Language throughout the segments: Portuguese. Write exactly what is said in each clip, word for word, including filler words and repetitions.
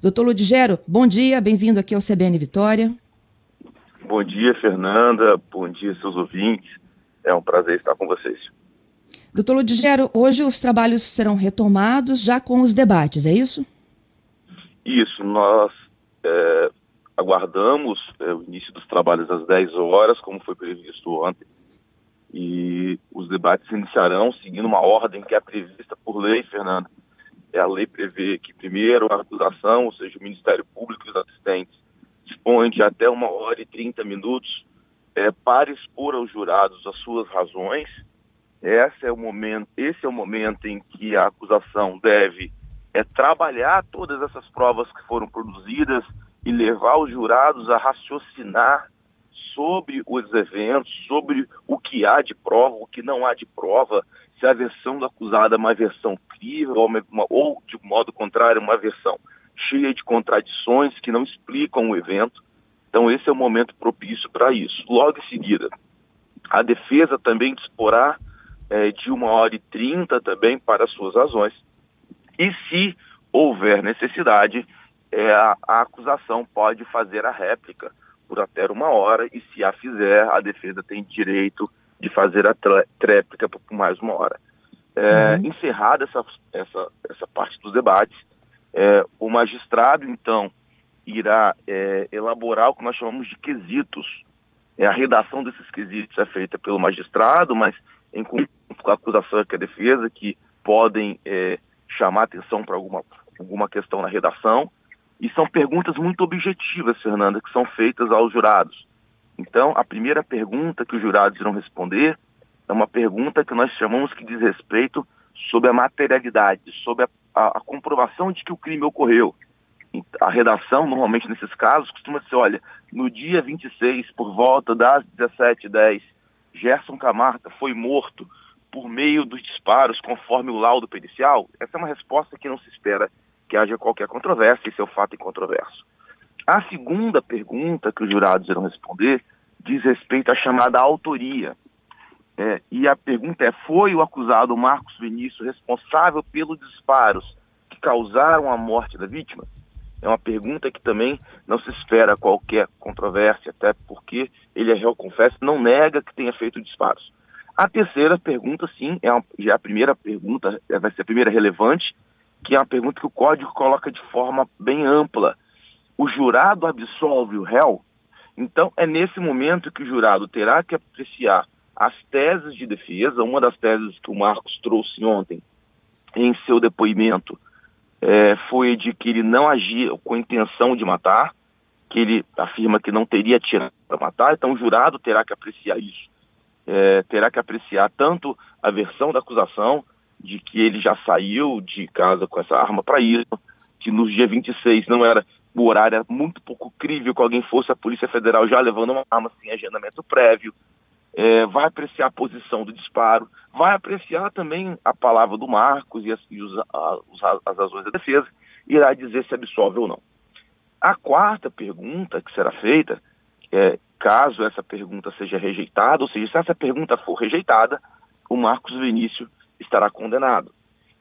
Doutor Ludgero, bom dia, bem-vindo aqui ao C B N Vitória. Bom dia, Fernanda, bom dia, seus ouvintes. É um prazer estar com vocês. Doutor Ludgero, hoje os trabalhos serão retomados já com os debates, é isso? Isso, nós é, aguardamos é, o início dos trabalhos às dez horas, como foi previsto ontem, e os debates se iniciarão seguindo uma ordem que é prevista por lei, Fernanda. É, a lei prevê que primeiro a acusação, ou seja, o Ministério Público e os assistentes, dispõe de até uma hora e trinta minutos é, para expor aos jurados as suas razões. Esse é o momento, esse é o momento em que a acusação deve é, trabalhar todas essas provas que foram produzidas e levar os jurados a raciocinar sobre os eventos, sobre o que há de prova, o que não há de prova, se a versão do acusado é uma versão crível ou, uma, ou de modo contrário, uma versão cheia de contradições que não explicam o evento. Então esse é o momento propício para isso. Logo em seguida, a defesa também disporá é, de uma hora e trinta também para as suas razões. E se houver necessidade, é, a, a acusação pode fazer a réplica por até uma hora, e se a fizer, a defesa tem direito de fazer a tréplica por mais uma hora. É, uhum. Encerrada essa, essa, essa parte dos debates, é, o magistrado, então, irá é, elaborar o que nós chamamos de quesitos. É, a redação desses quesitos é feita pelo magistrado, mas em com a acusação e a defesa, que podem é, chamar atenção para alguma, alguma questão na redação. E são perguntas muito objetivas, Fernanda, que são feitas aos jurados. Então, a primeira pergunta que os jurados irão responder é uma pergunta que nós chamamos que diz respeito sobre a materialidade, sobre a, a, a comprovação de que o crime ocorreu. A redação, normalmente nesses casos, costuma dizer, olha, no dia vinte e seis, por volta das dezessete e dez, Gerson Camata foi morto por meio dos disparos, conforme o laudo pericial. Essa é uma resposta que não se espera que haja qualquer controvérsia, esse é o fato incontroverso. A segunda pergunta que os jurados irão responder diz respeito à chamada autoria. É, e a pergunta é, foi o acusado Marcos Vinícius responsável pelos disparos que causaram a morte da vítima? É uma pergunta que também não se espera qualquer controvérsia, até porque ele é réu confesso, não nega que tenha feito disparos. A terceira pergunta, sim, é uma, já a primeira pergunta, vai ser a primeira relevante, que é uma pergunta que o Código coloca de forma bem ampla. O jurado absolve o réu? Então, é nesse momento que o jurado terá que apreciar as teses de defesa. Uma das teses que o Marcos trouxe ontem em seu depoimento é, foi de que ele não agia com intenção de matar, que ele afirma que não teria atirado para matar. Então, o jurado terá que apreciar isso. É, terá que apreciar tanto a versão da acusação, de que ele já saiu de casa com essa arma para isso, que no dia vinte e seis não era, o horário era muito pouco crível que alguém fosse a Polícia Federal já levando uma arma sem agendamento prévio. É, vai apreciar a posição do disparo, vai apreciar também a palavra do Marcos e as, e os, a, os, as razões da defesa, irá dizer se absolve ou não. A quarta pergunta que será feita, é, caso essa pergunta seja rejeitada, ou seja, se essa pergunta for rejeitada, o Marcos Vinícius estará condenado.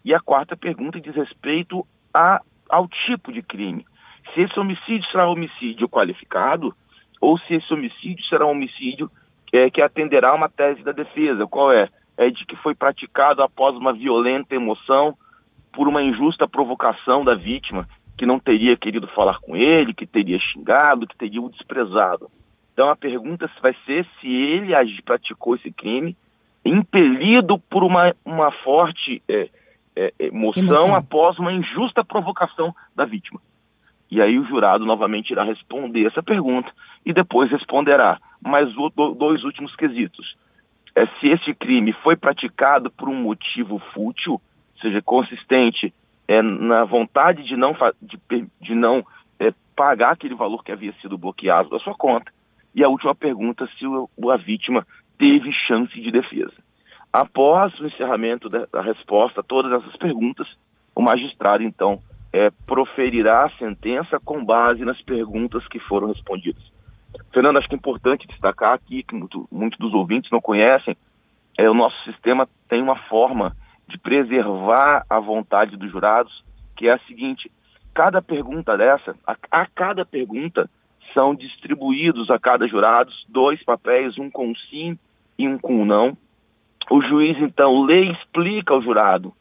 E a quarta pergunta diz respeito a, ao tipo de crime. Se esse homicídio será homicídio qualificado ou se esse homicídio será um homicídio é, que atenderá a uma tese da defesa. Qual é? É de que foi praticado após uma violenta emoção por uma injusta provocação da vítima, que não teria querido falar com ele, que teria xingado, que teria o desprezado. Então a pergunta vai ser se ele praticou esse crime impelido por uma, uma forte é, é, emoção, emoção após uma injusta provocação da vítima. E aí o jurado novamente irá responder essa pergunta e depois responderá mais o, dois últimos quesitos. É se esse crime foi praticado por um motivo fútil, ou seja, consistente é, na vontade de não, de, de não é, pagar aquele valor que havia sido bloqueado da sua conta. E a última pergunta, se o, a vítima teve chance de defesa. Após o encerramento da resposta a todas essas perguntas, o magistrado, então, é, proferirá a sentença com base nas perguntas que foram respondidas. Fernando, acho que é importante destacar aqui, que muito, muitos dos ouvintes não conhecem, é, o nosso sistema tem uma forma de preservar a vontade dos jurados, que é a seguinte: cada pergunta dessa, a, a cada pergunta, são distribuídos a cada jurado dois papéis, um com sim e um com não. O juiz, então, lê e explica ao jurado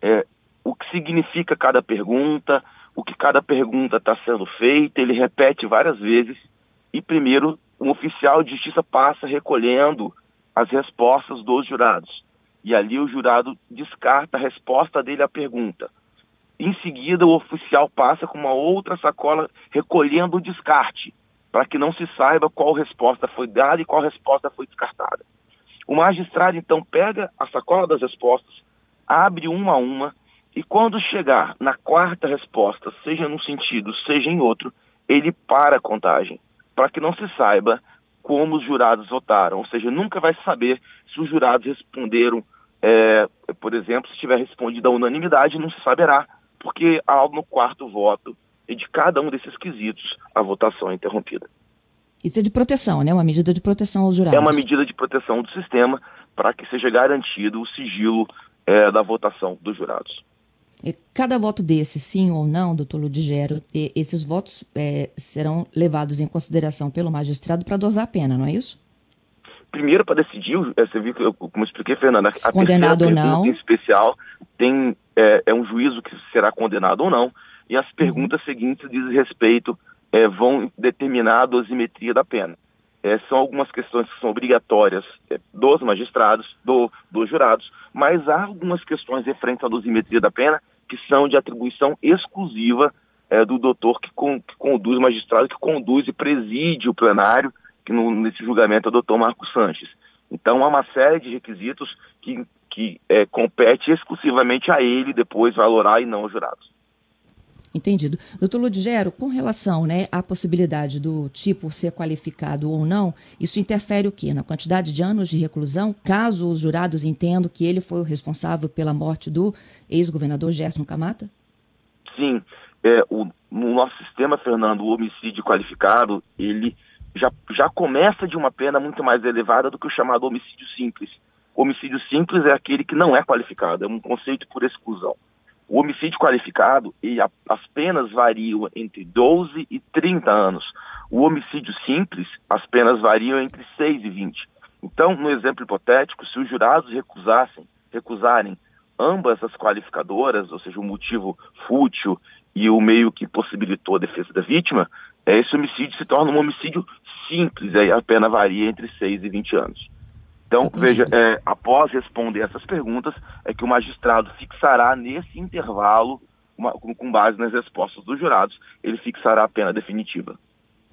é, o que significa cada pergunta, o que cada pergunta está sendo feita, ele repete várias vezes e, primeiro, um oficial de justiça passa recolhendo as respostas dos jurados. E ali o jurado descarta a resposta dele à pergunta. Em seguida, o oficial passa com uma outra sacola recolhendo o descarte, para que não se saiba qual resposta foi dada e qual resposta foi descartada. O magistrado, então, pega a sacola das respostas, abre uma a uma, e quando chegar na quarta resposta, seja num sentido, seja em outro, ele para a contagem, para que não se saiba como os jurados votaram. Ou seja, nunca vai saber se os jurados responderam, é, por exemplo, se tiver respondido à unanimidade, não se saberá, porque há no quarto voto e de cada um desses quesitos a votação é interrompida. Isso é de proteção, né? Uma medida de proteção aos jurados. É uma medida de proteção do sistema para que seja garantido o sigilo é, da votação dos jurados. Cada voto desse, sim ou não, doutor Ludgero, esses votos é, serão levados em consideração pelo magistrado para dosar a pena, não é isso? Primeiro, para decidir, você viu que eu, como eu expliquei, Fernanda, a condenado ou não, em especial, tem, é, é um juízo que será condenado ou não, e as perguntas uhum. seguintes dizem respeito, é, vão determinar a dosimetria da pena. É, são algumas questões que são obrigatórias é, dos magistrados, do, dos jurados, mas há algumas questões referentes à dosimetria da pena que são de atribuição exclusiva é, do doutor que, con, que conduz, o magistrado que conduz e preside o plenário, que no, nesse julgamento é o doutor Marcos Sanches. Então há uma série de requisitos que, que é, compete exclusivamente a ele depois valorar e não aos jurados. Entendido. doutor Ludgero, com relação né, à possibilidade do tipo ser qualificado ou não, isso interfere o quê? Na quantidade de anos de reclusão, caso os jurados entendam que ele foi o responsável pela morte do ex-governador Gerson Camata? Sim. É, o, no nosso sistema, Fernando, o homicídio qualificado, ele já, já começa de uma pena muito mais elevada do que o chamado homicídio simples. O homicídio simples é aquele que não é qualificado, é um conceito por exclusão. O homicídio qualificado, e a, as penas variam entre doze e trinta anos. O homicídio simples, as penas variam entre seis e vinte. Então, no exemplo hipotético, se os jurados recusassem, recusarem ambas as qualificadoras, ou seja, o motivo fútil e o meio que possibilitou a defesa da vítima, esse homicídio se torna um homicídio simples, aí a pena varia entre seis e vinte anos. Então, veja, é, após responder essas perguntas, é que o magistrado fixará nesse intervalo, uma, com base nas respostas dos jurados, ele fixará a pena definitiva.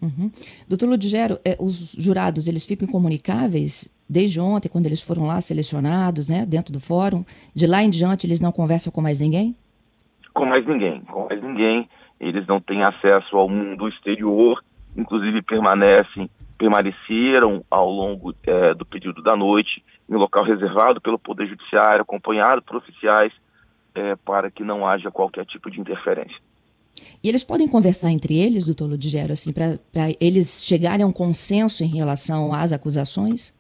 Uhum. doutor Ludgero, é, os jurados, eles ficam incomunicáveis desde ontem, quando eles foram lá selecionados, né, dentro do fórum? De lá em diante, eles não conversam com mais ninguém? Com mais ninguém, com mais ninguém. Eles não têm acesso ao mundo exterior, inclusive permanecem... permaneceram ao longo é, do período da noite em local reservado pelo Poder Judiciário, acompanhado por oficiais, é, para que não haja qualquer tipo de interferência. E eles podem conversar entre eles, doutor Ludgero, assim, para eles chegarem a um consenso em relação às acusações?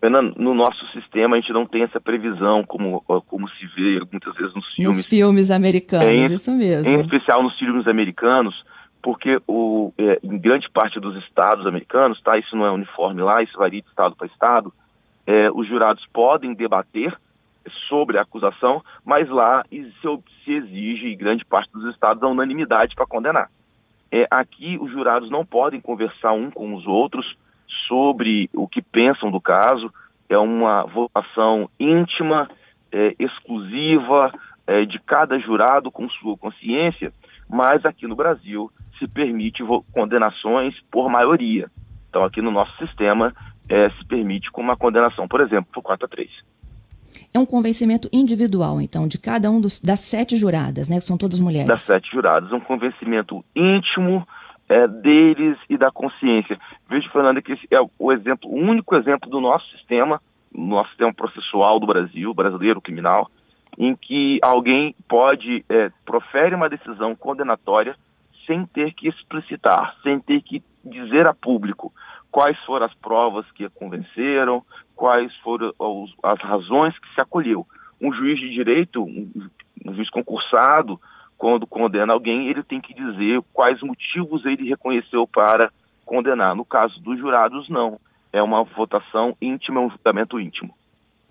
Fernando, no nosso sistema a gente não tem essa previsão, como, como se vê muitas vezes nos filmes. Nos filmes americanos, é, em, isso mesmo. Em especial nos filmes americanos, porque o, é, em grande parte dos estados americanos, tá, isso não é uniforme lá, isso varia de estado para estado, é, os jurados podem debater sobre a acusação, mas lá se exige, em grande parte dos estados, a unanimidade para condenar. É, aqui os jurados não podem conversar um com os outros sobre o que pensam do caso, é uma votação íntima, é, exclusiva, é, de cada jurado com sua consciência, mas aqui no Brasil... se permite condenações por maioria. Então, aqui no nosso sistema, é, se permite com uma condenação, por exemplo, por quatro a três. É um convencimento individual, então, de cada um dos, das sete juradas, né? Que são todas mulheres. Das sete juradas. É um convencimento íntimo é, deles e da consciência. Veja, Fernanda, que esse é o, exemplo, o único exemplo do nosso sistema, nosso sistema processual do Brasil, brasileiro, criminal, em que alguém pode, é, profere uma decisão condenatória sem ter que explicitar, sem ter que dizer a público quais foram as provas que a convenceram, quais foram as razões que se acolheu. Um juiz de direito, um juiz concursado, quando condena alguém, ele tem que dizer quais motivos ele reconheceu para condenar. No caso dos jurados, não. É uma votação íntima, é um julgamento íntimo.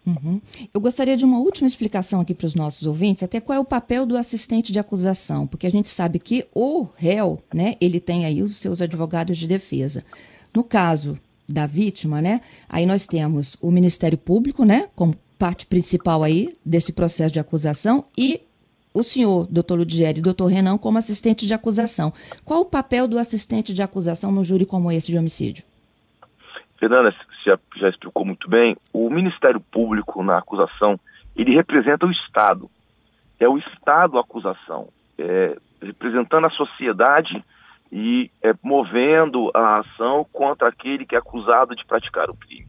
Uhum. Eu gostaria de uma última explicação aqui para os nossos ouvintes, até qual é o papel do assistente de acusação, porque a gente sabe que o réu, né, ele tem aí os seus advogados de defesa. No caso da vítima, né, aí nós temos o Ministério Público, né, como parte principal aí desse processo de acusação, e o senhor, doutor Ludgero e doutor Renan, como assistente de acusação. Qual o papel do assistente de acusação num júri como esse de homicídio? Fernanda, já, já explicou muito bem, o Ministério Público na acusação, ele representa o Estado. É o Estado a acusação, é, representando a sociedade e é, movendo a ação contra aquele que é acusado de praticar o crime.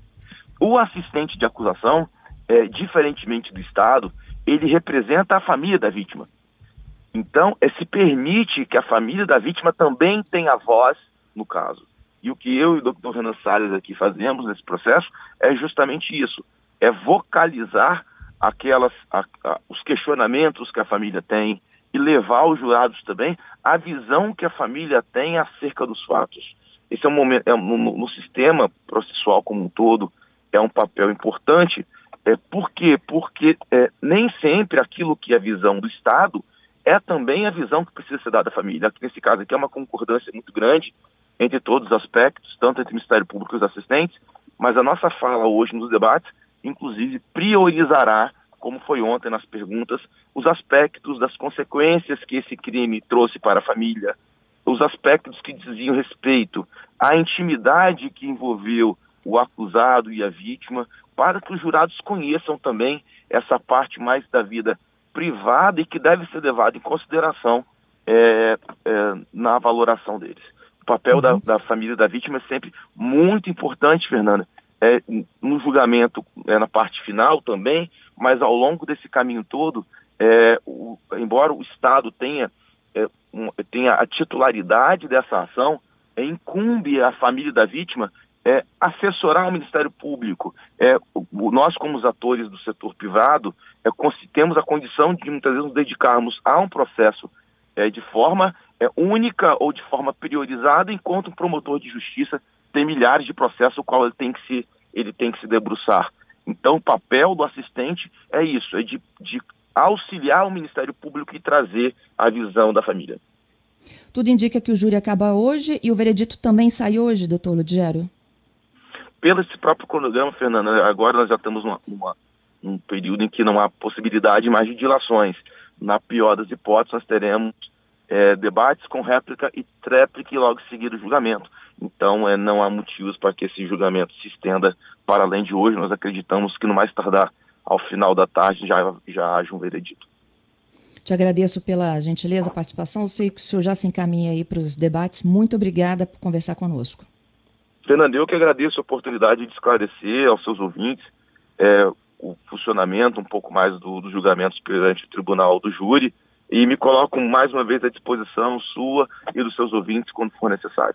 O assistente de acusação, é, diferentemente do Estado, ele representa a família da vítima. Então, é, se permite que a família da vítima também tenha voz no caso. E o que eu e o doutor Renan Salles aqui fazemos nesse processo é justamente isso, é vocalizar aquelas, a, a, os questionamentos que a família tem e levar os jurados também a visão que a família tem acerca dos fatos. Esse é um momento, é, no, no sistema processual como um todo, é um papel importante. É, por quê? Porque é, nem sempre aquilo que é a visão do Estado é também a visão que precisa ser dada à família. Aqui nesse caso aqui é uma concordância muito grande entre todos os aspectos, tanto entre o Ministério Público e os assistentes, mas a nossa fala hoje nos debates, inclusive, priorizará, como foi ontem nas perguntas, os aspectos das consequências que esse crime trouxe para a família, os aspectos que diziam respeito à intimidade que envolveu o acusado e a vítima, para que os jurados conheçam também essa parte mais da vida privada e que deve ser levada em consideração é, é, na valoração deles. O papel uhum. da, da família da vítima é sempre muito importante, Fernanda, é, no julgamento, é, na parte final também, mas ao longo desse caminho todo, é, o, embora o Estado tenha, é, um, tenha a titularidade dessa ação, é, incumbe à família da vítima É, assessorar o Ministério Público. É, o, nós, como os atores do setor privado, é, temos a condição de muitas vezes nos dedicarmos a um processo é, de forma é, única ou de forma priorizada, enquanto um promotor de justiça tem milhares de processos, o qual ele tem que se, ele tem que se debruçar. Então, o papel do assistente é isso, é de, de auxiliar o Ministério Público e trazer a visão da família. Tudo indica que o júri acaba hoje e o veredito também sai hoje, doutor Ludgero? Pelo esse próprio cronograma, Fernanda, agora nós já estamos numa, numa, num período em que não há possibilidade mais de dilações. Na pior das hipóteses, nós teremos é, debates com réplica e tréplica e logo em seguida o julgamento. Então, é, não há motivos para que esse julgamento se estenda para além de hoje. Nós acreditamos que no mais tardar, ao final da tarde, já, já haja um veredito. Te agradeço pela gentileza, participação. Eu sei que o senhor já se encaminha aí para os debates. Muito obrigada por conversar conosco. Fernanda, eu que agradeço a oportunidade de esclarecer aos seus ouvintes é, o funcionamento um pouco mais do, dos julgamentos perante o Tribunal do Júri e me coloco mais uma vez à disposição sua e dos seus ouvintes quando for necessário.